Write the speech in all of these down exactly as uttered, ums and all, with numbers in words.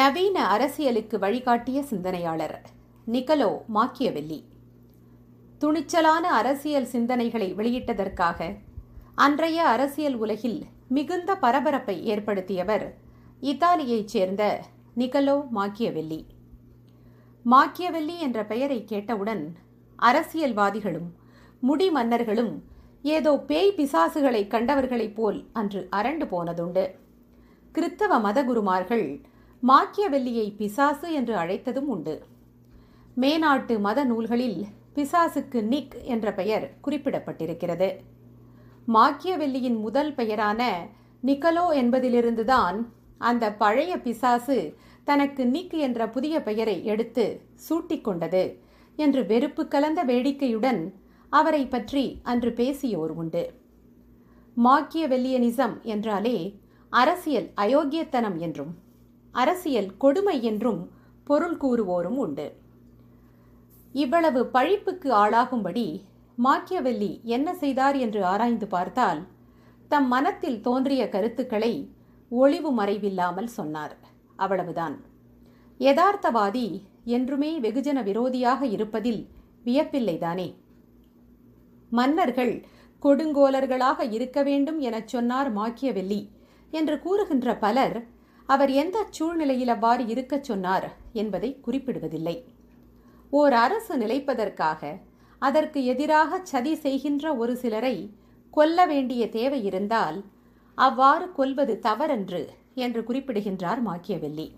நவீன அரசியலுக்கு வழிகாட்டிய சிந்தனையாளர் நிக்கலோ மாக்கியவெல்லி துணிச்சலான அரசியல் சிந்தனைகளை வெளியிட்டதற்காக அன்றைய அரசியல் உலகில் மிகுந்த பரபரப்பை ஏற்படுத்தியவர் இத்தாலியைச் சேர்ந்த நிக்கலோ மாக்கியவெல்லி. மாக்கியவெல்லி என்ற பெயரை கேட்டவுடன் அரசியல்வாதிகளும் முடி மன்னர்களும் ஏதோ பேய் பிசாசுகளை கண்டவர்களைப் போல் அன்று அரண்டு போனதுண்டு. கிறித்தவ மதகுருமார்கள் மாக்கியவெல்லியை பிசாசு என்று அழைத்ததும் உண்டு. மேநாட்டு மத நூல்களில் பிசாசுக்கு நிக் என்ற பெயர் குறிப்பிடப்பட்டிருக்கிறது. மாக்கியவெல்லியின் முதல் பெயரான நிக்கலோ என்பதிலிருந்துதான் அந்த பழைய பிசாசு தனக்கு நிக் என்ற புதிய பெயரை எடுத்து சூட்டிக்கொண்டது என்று வெறுப்பு கலந்த வேடிக்கையுடன் அவரை பற்றி அன்று பேசியோர் உண்டு. மாக்கியவெல்லியனிசம் என்றாலே அரசியல் அயோக்கியத்தனம் என்றும் அரசியல் கொடுமை என்றும் பொருள் கூறுவோரும் உண்டு. இவ்வளவு பழிப்புக்கு ஆளாகும்படி மாக்கியவெல்லி என்ன செய்தார் என்று ஆராய்ந்து பார்த்தால் தம் மனத்தில் தோன்றிய கருத்துக்களை ஒளிவு மறைவில்லாமல் சொன்னார். அவ்வளவுதான். யதார்த்தவாதி என்றுமே வெகுஜன விரோதியாக இருப்பதில் வியப்பில்லைதானே. மன்னர்கள் கொடுங்கோலர்களாக இருக்க வேண்டும் எனச் சொன்னார் மாக்கியவெல்லி என்று கூறுகின்ற பலர் அவர் எந்த சூழ்நிலையில் அவ்வாறு இருக்கச் சொன்னார் என்பதை குறிப்பிடுவதில்லை. ஓர் அரசு நிலைப்பதற்காக அதற்கு எதிராக சதி செய்கின்ற ஒரு சிலரை கொல்ல வேண்டிய தேவை இருந்தால் அவ்வாறு கொல்வது தவறன்று என்று குறிப்பிடுகின்றார் மாக்கியவெல்லி.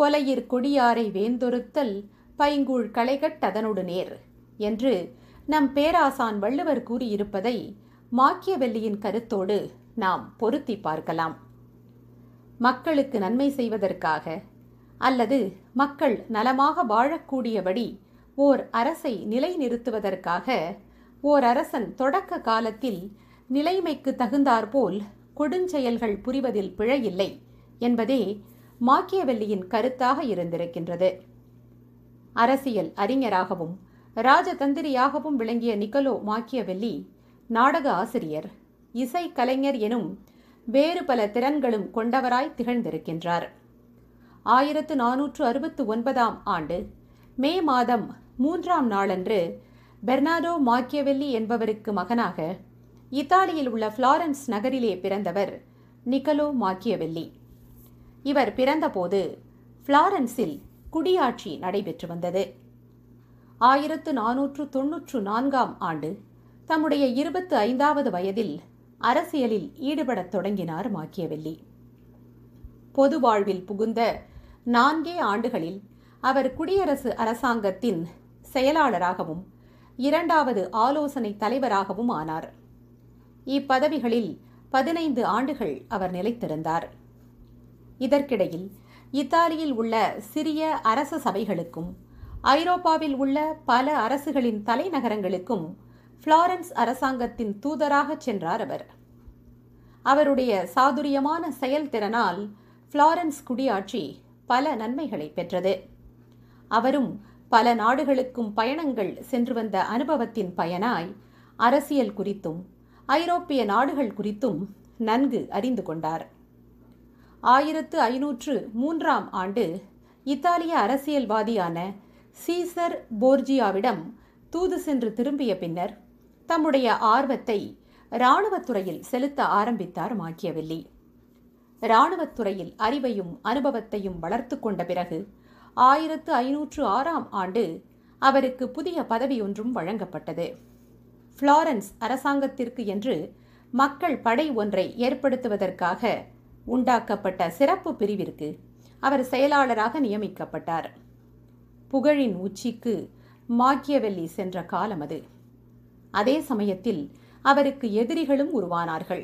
கொலையிற் கொடியாரை வேந்தொருத்தல் பைங்கூழ் களைகட்டதனொடு நேர் என்று நம் பேராசான் வள்ளுவர் கூறியிருப்பதை மாக்கியவெல்லியின் கருத்தோடு நாம் பொருத்தி பார்க்கலாம். மக்களுக்கு நன்மை செய்வதற்காக அல்லது மக்கள் நலமாக வாழக்கூடியபடி ஓர் அரசை நிலைநிறுத்துவதற்காக ஓர் அரசன் தொடக்க காலத்தில் நிலைமைக்கு தகுந்தாற்போல் கொடுஞ்செயல்கள் புரிவதில் பிழையில்லை என்பதே மாக்கியவெல்லியின் கருத்தாக இருந்திருக்கின்றது. அரசியல் அறிஞராகவும் இராஜதந்திரியாகவும் விளங்கிய நிக்கலோ மாக்கியவெல்லி நாடக ஆசிரியர், இசைக்கலைஞர் எனும் வேறு பல திறன்களும் கொண்டவராய் திகழ்ந்திருக்கின்றார். ஆயிரத்து நானூற்று அறுபத்து ஒன்பதாம் ஆண்டு மே மாதம் மூன்றாம் நாளன்று பெர்னார்டோ மாக்கியவெல்லி என்பவருக்கு மகனாக இத்தாலியில் உள்ள ஃப்ளாரன்ஸ் நகரிலே பிறந்தவர் நிக்கலோ மாக்கியவெல்லி. இவர் பிறந்தபோது ஃப்ளாரன்ஸில் குடியாட்சி நடைபெற்று வந்தது. ஆயிரத்து நானூற்று தொன்னூற்று நான்காம் ஆண்டு தம்முடைய இருபத்து ஐந்தாவது வயதில் அரசியலில் ஈடுபடத் தொடங்கினார் மாக்கியவெல்லி. பொது வாழ்வில் புகுந்த நான்கே ஆண்டுகளில் அவர் குடியரசு அரசாங்கத்தின் செயலாளராகவும் இரண்டாவது ஆலோசனை தலைவராகவும் ஆனார். இப்பதவிகளில் பதினைந்து ஆண்டுகள் அவர் நிலைத்திருந்தார். இதற்கிடையில் இத்தாலியில் உள்ள சிறிய அரச சபைகளுக்கும் ஐரோப்பாவில் உள்ள பல அரசுகளின் தலைநகரங்களுக்கும் ஃப்ளாரன்ஸ் அரசாங்கத்தின் தூதராகச் சென்றார் அவர். அவருடைய சாதுரியமான செயல்திறனால் ஃப்ளாரன்ஸ் குடியாட்சி பல நன்மைகளை பெற்றது. அவரும் பல நாடுகளுக்கும் பயணங்கள் சென்று வந்த அனுபவத்தின் பயனாய் அரசியல் குறித்தும் ஐரோப்பிய நாடுகள் குறித்தும் நன்கு அறிந்து கொண்டார். ஆயிரத்து ஐநூற்று மூன்றாம் ஆண்டு இத்தாலிய அரசியல்வாதியான சீசர் போர்ஜியாவிடம் தூது சென்று திரும்பிய பின்னர் தம்முடைய ஆர்வத்தை இராணுவத்துறையில் செலுத்த ஆரம்பித்தார் மாக்கியவெல்லி. இராணுவத்துறையில் அறிவையும் அனுபவத்தையும் வளர்த்து கொண்ட பிறகு ஆயிரத்து ஐநூற்று ஆறாம் ஆண்டு அவருக்கு புதிய பதவியொன்றும் வழங்கப்பட்டது. ஃப்ளாரன்ஸ் அரசாங்கத்திற்கு என்று மக்கள் படை ஒன்றை ஏற்படுத்துவதற்காக உண்டாக்கப்பட்ட சிறப்பு பிரிவிற்கு அவர் செயலாளராக நியமிக்கப்பட்டார். புகழின் உச்சிக்கு மாக்கியவெல்லி சென்ற காலம் அது. அதே சமயத்தில் அவருக்கு எதிரிகளும் உருவானார்கள்.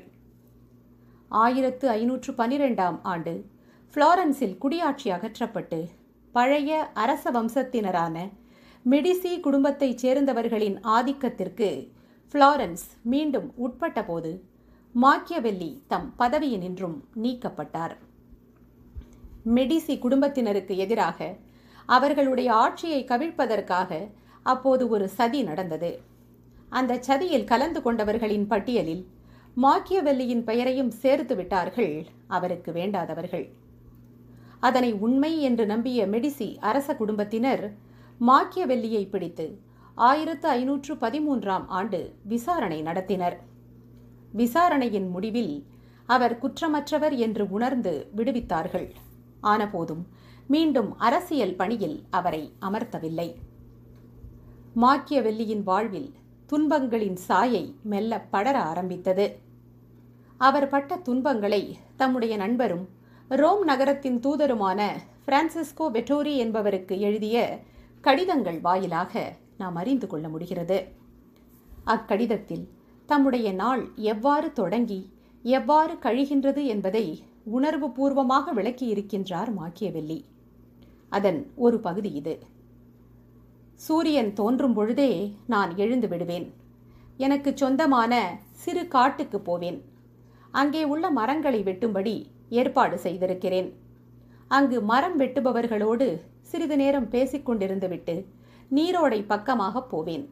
ஆயிரத்து ஐநூற்று பன்னிரெண்டாம் ஆண்டு ஃப்ளாரன்ஸில் குடியாட்சி அகற்றப்பட்டு பழைய அரச வம்சத்தினரான மெடிசி குடும்பத்தைச் சேர்ந்தவர்களின் ஆதிக்கத்திற்கு ஃப்ளாரன்ஸ் மீண்டும் உட்பட்ட போது மாக்கியவெல்லி தம் பதவியினின்றும் நீக்கப்பட்டார். மெடிசி குடும்பத்தினருக்கு எதிராக அவர்களுடைய ஆட்சியை கவிழ்ப்பதற்காக அப்போது ஒரு சதி நடந்தது. அந்த சதியில் கலந்து கொண்டவர்களின் பட்டியலில் மாக்கியவெல்லியின் பெயரையும் சேர்த்து விட்டார்கள் அவருக்கு வேண்டாதவர்கள். அதனை உண்மை என்று நம்பிய மெடிசி அரச குடும்பத்தினர் மாக்கியவெல்லியை பிடித்து ஆயிரத்து ஐநூற்று பதிமூன்றாம் ஆண்டு விசாரணை நடத்தினர். விசாரணையின் முடிவில் அவர் குற்றமற்றவர் என்று உணர்ந்து விடுவித்தார்கள். ஆனபோதும் மீண்டும் அரசியல் பணியில் அவரை அமர்த்தவில்லை. மாக்கியவெல்லியின் வாழ்வில் துன்பங்களின் சாயை மெல்ல படர ஆரம்பித்தது. அவர் பட்ட துன்பங்களை தம்முடைய நண்பரும் ரோம் நகரத்தின் தூதருமான பிரான்சிஸ்கோ வெட்டோரி என்பவருக்கு எழுதிய கடிதங்கள் வாயிலாக நாம் அறிந்து கொள்ள முடிகிறது. அக்கடிதத்தில் தம்முடைய நாள் எவ்வாறு தொடங்கி எவ்வாறு கழிகின்றது என்பதை உணர்வு பூர்வமாக விளக்கியிருக்கின்றார் மாக்கியவெல்லி. அதன் ஒரு பகுதி இது. சூரியன் தோன்றும் பொழுதே நான் எழுந்து விடுவேன். எனக்கு சொந்தமான சிறு காட்டுக்கு போவேன். அங்கே உள்ள மரங்களை வெட்டும்படி ஏற்பாடு செய்திருக்கிறேன். அங்கு மரம் வெட்டுபவர்களோடு சிறிது நேரம் பேசிக்கொண்டிருந்துவிட்டு நீரோடை பக்கமாக போவேன்.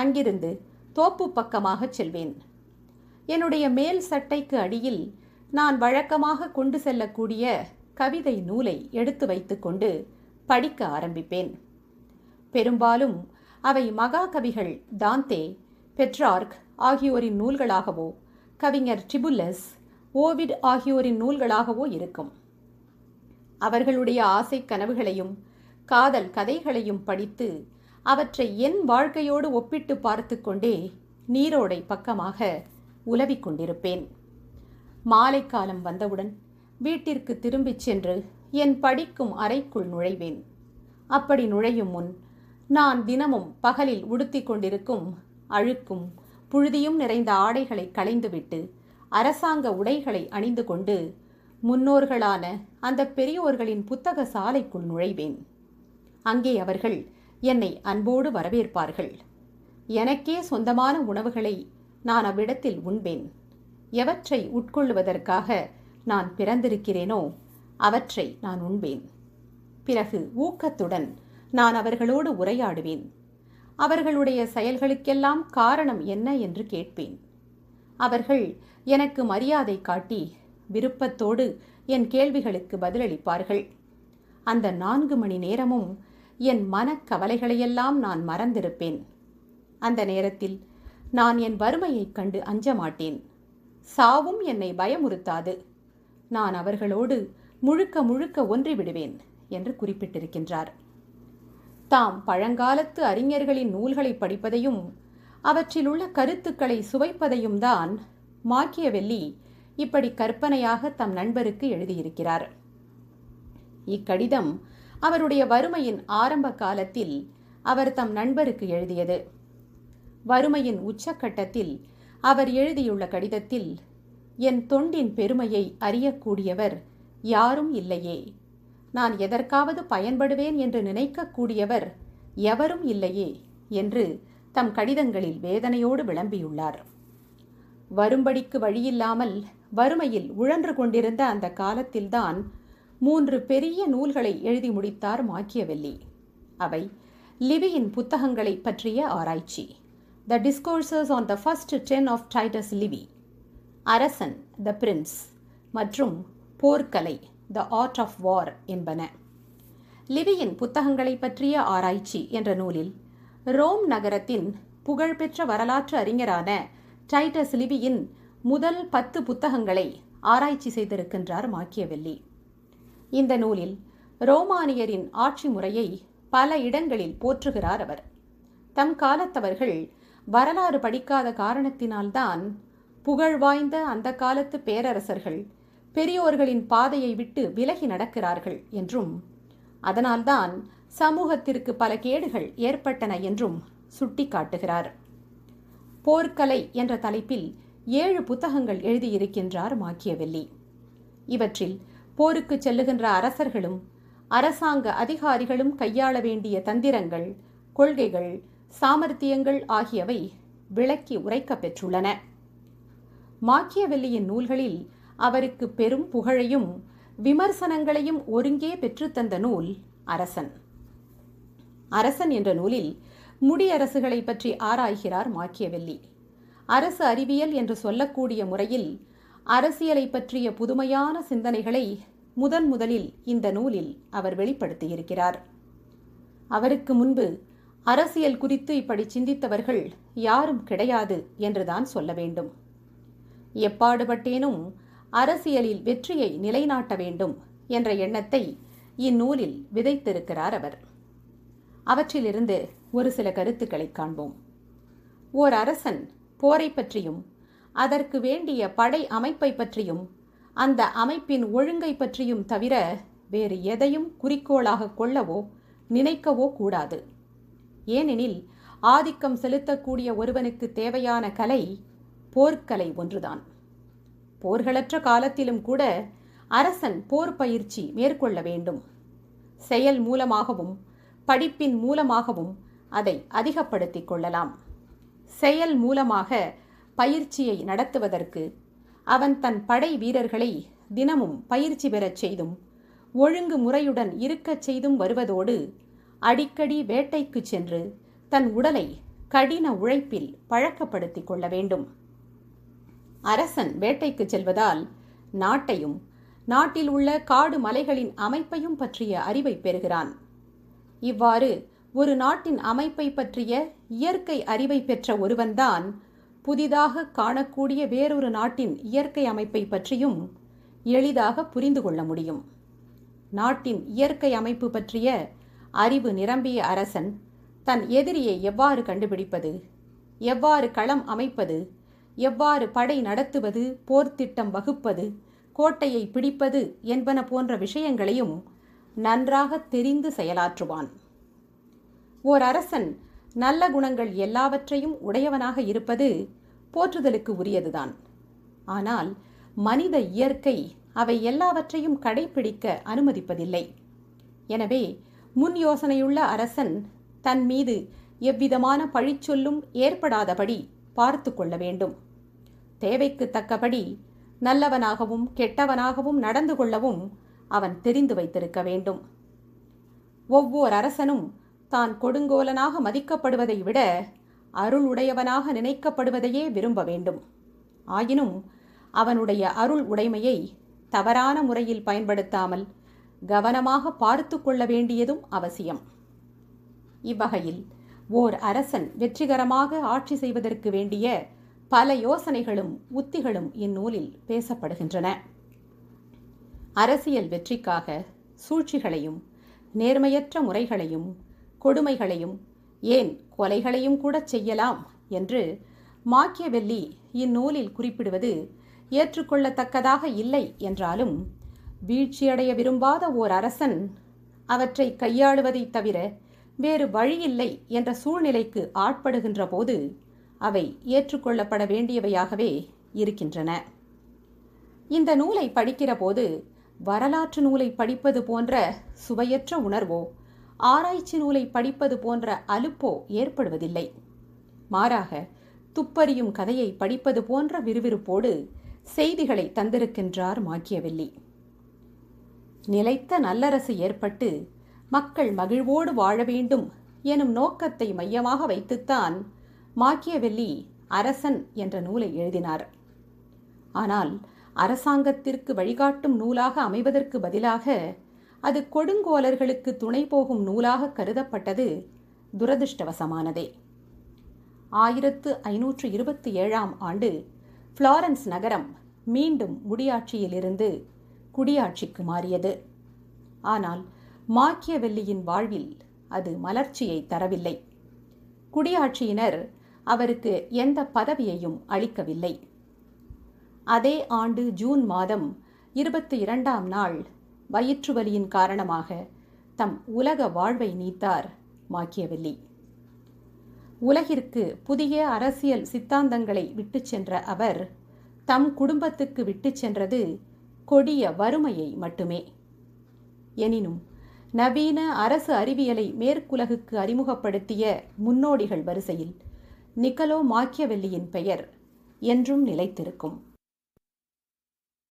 அங்கிருந்து தோப்பு பக்கமாக செல்வேன். என்னுடைய மேல் சட்டைக்கு அடியில் நான் வழக்கமாக கொண்டு செல்லக்கூடிய கவிதை நூலை எடுத்து வைத்துக்கொண்டு படிக்க ஆரம்பிப்பேன். பெரும்பாலும் அவை மகாகவிகள் தாந்தே, பெட்ரார்க் ஆகியோரின் நூல்களாகவோ கவிஞர் டிபுல்லஸ், ஓவிட் ஆகியோரின் நூல்களாகவோ இருக்கும். அவர்களுடைய ஆசை கனவுகளையும் காதல் கதைகளையும் படித்து அவற்றை என் வாழ்க்கையோடு ஒப்பிட்டு பார்த்து கொண்டே நீரோடை பக்கமாக உலவிக் கொண்டிருப்பேன். மாலை காலம் வந்தவுடன் வீட்டிற்கு திரும்பிச் சென்று என் படிக்கும் அறைக்குள் நுழைவேன். அப்படி நுழையும் முன் நான் தினமும் பகலில் உடுத்தி கொண்டிருக்கும் அழுக்கும் புழுதியும் நிறைந்த ஆடைகளை களைந்துவிட்டு அரசாங்க உடைகளை அணிந்து கொண்டு முன்னோர்களான அந்த பெரியோர்களின் புத்தக சாலைக்குள் நுழைவேன். அங்கே அவர்கள் என்னை அன்போடு வரவேற்பார்கள். எனக்கே சொந்தமான உணவுகளை நான் அவ்விடத்தில் உண்பேன். எவற்றை உட்கொள்ளுவதற்காக நான் பிறந்திருக்கிறேனோ அவற்றை நான் உண்பேன். பிறகு ஊக்கத்துடன் நான் அவர்களோடு உரையாடுவேன். அவர்களுடைய செயல்களுக்கெல்லாம் காரணம் என்ன என்று கேட்பேன். அவர்கள் எனக்கு மரியாதை காட்டி விருப்பத்தோடு என் கேள்விகளுக்கு பதிலளிப்பார்கள். அந்த நான்கு மணி நேரமும் என் மனக்கவலைகளையெல்லாம் நான் மறந்திருப்பேன். அந்த நேரத்தில் நான் என் வறுமையைக் கண்டு அஞ்ச மாட்டேன். சாவும் என்னை பயமுறுத்தாது. நான் அவர்களோடு முழுக்க முழுக்க ஒன்றிவிடுவேன் என்று குறிப்பிட்டிருக்கின்றார். தாம் பழங்காலத்து அறிஞர்களின் நூல்களை படிப்பதையும் அவற்றிலுள்ள கருத்துக்களை சுவைப்பதையும் தான் மாக்கியவெல்லி இப்படி கற்பனையாக தம் நண்பருக்கு எழுதியிருக்கிறார். இக்கடிதம் அவருடைய வறுமையின் ஆரம்ப காலத்தில் அவர் தம் நண்பருக்கு எழுதியது. வறுமையின் உச்சக்கட்டத்தில் அவர் எழுதியுள்ள கடிதத்தில், என் தொண்டின் பெருமையை அறியக்கூடியவர் யாரும் இல்லையே, நான் எதற்காவது பயன்படுவேன் என்று நினைக்கக்கூடியவர் எவரும் இல்லையே என்று தம் கடிதங்களில் வேதனையோடு விளம்பியுள்ளார். வரும்படிக்கு வழியில்லாமல் வறுமையில் உழன்று கொண்டிருந்த அந்த காலத்தில்தான் மூன்று பெரிய நூல்களை எழுதி முடித்தார் மாக்கியவெல்லி. அவை லிவியின் புத்தகங்களை பற்றிய ஆராய்ச்சி, the discourses on the first ten of Titus Livy, அரசன் த பிரின்ஸ் மற்றும் போர்க்கலை த ஆர்ட் ஆஃப் வார் என்பன. லிவியின் புத்தகங்களை பற்றிய ஆராய்ச்சி என்ற நூலில் ரோம் நகரத்தின் புகழ்பெற்ற வரலாற்று அறிஞரான டைட்டஸ் லிவியின் முதல் பத்து புத்தகங்களை ஆராய்ச்சி செய்திருக்கின்றார் மாக்கியவெல்லி. இந்த நூலில் ரோமானியரின் ஆட்சி முறையை பல இடங்களில் போற்றுகிறார் அவர். தம் காலத்தவர்கள் வரலாறு படிக்காத காரணத்தினால்தான் புகழ்வாய்ந்த அந்த காலத்து பேரரசர்கள் பெரியோர்களின் பாதையை விட்டு விலகி நடக்கிறார்கள் என்றும் அதனால்தான் சமூகத்திற்கு பல கேடுகள் ஏற்பட்டன என்றும் சுட்டி காட்டுகிறார். போர்க்கலை என்ற தலைப்பில் ஏழு புத்தகங்கள் எழுதியிருக்கின்றார் மாக்கியவெல்லி. இவற்றில் போருக்கு செல்லுகின்ற அரசர்களும் அரசாங்க அதிகாரிகளும் கையாள வேண்டிய தந்திரங்கள், கொள்கைகள், சாமர்த்தியங்கள் ஆகியவை விளக்கி உரைக்கப்பெற்றுள்ளன. மாக்கியவெல்லியின் நூல்களில் அவருக்கு பெரும் புகழையும் விமர்சனங்களையும் ஒருங்கே பெற்றுத்தந்த நூல் அரசன். அரசன் என்ற நூலில் முடியரசுகளை பற்றி ஆராய்கிறார் மாக்கியவெல்லி. அரசு அறிவியல் என்று சொல்லக்கூடிய முறையில் அரசியலை பற்றிய புதுமையான சிந்தனைகளை முதன் முதலில் இந்த நூலில் அவர் வெளிப்படுத்தியிருக்கிறார். அவருக்கு முன்பு அரசியல் குறித்து இப்படி சிந்தித்தவர்கள் யாரும் கிடையாது என்றுதான் சொல்ல வேண்டும். எப்பாடுபட்டேனும் அரசியலில் வெற்றியை நிலைநாட்ட வேண்டும் என்ற எண்ணத்தை இந்நூலில் விதைத்திருக்கிறார் அவர். அவற்றிலிருந்து ஒரு சில கருத்துக்களை காண்போம். ஓர் அரசன் போரை பற்றியும் அதற்கு வேண்டிய படை அமைப்பை பற்றியும் அந்த அமைப்பின் ஒழுங்கை பற்றியும் தவிர வேறு எதையும் குறிக்கோளாக கொள்ளவோ நினைக்கவோ கூடாது. ஏனெனில் ஆதிக்கம் செலுத்தக்கூடிய ஒருவனுக்கு தேவையான கலை போர்க்கலை ஒன்றுதான். போர்களற்ற காலத்திலும் கூட அரசன் போர் பயிற்சி மேற்கொள்ள வேண்டும். செயல் மூலமாகவும் படிப்பின் மூலமாகவும் அதை அதிகப்படுத்திக் கொள்ளலாம். செயல் மூலமாக பயிற்சியை நடத்துவதற்கு அவன் தன் படை வீரர்களை தினமும் பயிற்சி பெறச் செய்தும் ஒழுங்கு முறையுடன் இருக்கச் செய்தும் வருவதோடு அடிக்கடி வேட்டைக்கு சென்று தன் உடலை கடின உழைப்பில் பழக்கப்படுத்திக் கொள்ள வேண்டும். அரசன் வேட்டைக்கு செல்வதால் நாட்டையும் நாட்டில் உள்ள காடு மலைகளின் அமைப்பையும் பற்றிய அறிவை பெறுகிறான். இவ்வாறு ஒரு நாட்டின் அமைப்பை பற்றிய இயற்கை அறிவை பெற்ற ஒருவன்தான் புதிதாக காணக்கூடிய வேறொரு நாட்டின் இயற்கை அமைப்பை பற்றியும் எளிதாக புரிந்து கொள்ள முடியும். நாட்டின் இயற்கை அமைப்பு பற்றிய அறிவு நிரம்பிய அரசன் தன் எதிரியை எவ்வாறு கண்டுபிடிப்பது, எவ்வாறு களம் அமைப்பது, எவ்வாறு படை நடத்துவது, போர்த்திட்டம் வகுப்பது, கோட்டையை பிடிப்பது என்பன போன்ற விஷயங்களையும் நன்றாக தெரிந்து செயலாற்றுவான். ஓர் அரசன் நல்ல குணங்கள் எல்லாவற்றையும் உடையவனாக இருப்பது போற்றுதலுக்கு உரியதுதான். ஆனால் மனித இயற்கை அவை எல்லாவற்றையும் கடைபிடிக்க அனுமதிப்பதில்லை. எனவே முன் யோசனையுள்ள அரசன் தன் மீது எவ்விதமான பழிச்சொல்லும் ஏற்படாதபடி பார்த்து கொள்ள வேண்டும். தேவைக்கு தக்கபடி நல்லவனாகவும் கெட்டவனாகவும் நடந்து கொள்ளவும் அவன் தெரிந்து வைத்திருக்க வேண்டும். ஒவ்வொரு அரசனும் தான் கொடுங்கோலனாக மதிக்கப்படுவதை விட அருளுடையவனாக நினைக்கப்படுவதையே விரும்ப வேண்டும். ஆயினும் அவனுடைய அருள் உடைமையை தவறான முறையில் பயன்படுத்தாமல் கவனமாக பார்த்து கொள்ள வேண்டியதும் அவசியம். இவ்வகையில் ஓர் அரசன் வெற்றிகரமாக ஆட்சி செய்வதற்கு வேண்டிய பல யோசனைகளும் உத்திகளும் இந்நூலில் பேசப்படுகின்றன. அரசியல் வெற்றிக்காக சூழ்ச்சிகளையும் நேர்மையற்ற முறைகளையும் கொடுமைகளையும் ஏன் கொலைகளையும் கூட செய்யலாம் என்று மாக்கியவெல்லி இந்நூலில் குறிப்பிடுவது ஏற்றுக்கொள்ளத்தக்கதாக இல்லை என்றாலும், வீழ்ச்சியடைய விரும்பாத ஓர் அரசன் அவற்றை கையாளுவதை தவிர வேறு வழியில்லை என்ற சூழ்நிலைக்கு ஆட்படுகின்ற போது அவை ஏற்றுக்கொள்ளப்பட வேண்டியவையாகவே இருக்கின்றன. இந்த நூலை படிக்கிற போது வரலாற்று நூலை படிப்பது போன்ற சுவையற்ற உணர்வோ ஆராய்ச்சி நூலை படிப்பது போன்ற அலுப்போ ஏற்படுவதில்லை. மாறாக துப்பறியும் கதையை படிப்பது போன்ற விறுவிறுப்போடு செய்திகளை தந்திருக்கின்றார் மாக்கியவெல்லி. நிலைத்த நல்லரசு ஏற்பட்டு மக்கள் மகிழ்வோடு வாழ வேண்டும் எனும் நோக்கத்தை மையமாக வைத்துத்தான் மாக்கியவெல்லி அரசன் என்ற நூலை எழுதினார். ஆனால் அரசாங்கத்திற்கு வழிகாட்டும் நூலாக அமைவதற்கு பதிலாக அது கொடுங்கோலர்களுக்கு துணை போகும் நூலாக கருதப்பட்டது துரதிருஷ்டவசமானதே. ஆயிரத்து ஐநூற்று இருபத்தி ஏழாம் ஆண்டு புளாரன்ஸ் நகரம் மீண்டும் முடியாட்சியிலிருந்து குடியாட்சிக்கு மாறியது. ஆனால் மாக்கியவெல்லியின் வாழ்வில் அது மலர்ச்சியை தரவில்லை. குடியாட்சியினர் அவருக்கு எந்த பதவியையும் அளிக்கவில்லை. அதே ஆண்டு ஜூன் மாதம் இருபத்தி இரண்டாம் நாள் வயிற்றுவலியின் காரணமாக தம் உலக வாழ்வை நீத்தார் மாக்கியவெல்லி. உலகிற்கு புதிய அரசியல் சித்தாந்தங்களை விட்டு சென்ற அவர் தம் குடும்பத்துக்கு விட்டு சென்றது கொடிய வறுமையை மட்டுமே. எனினும் நவீன அரசு அறிவியலை மேற்குலகுக்கு அறிமுகப்படுத்திய முன்னோடிகள் வரிசையில் நிக்கலோ மாக்கியவெல்லியின் பெயர் என்றும் நிலைத்திருக்கும்.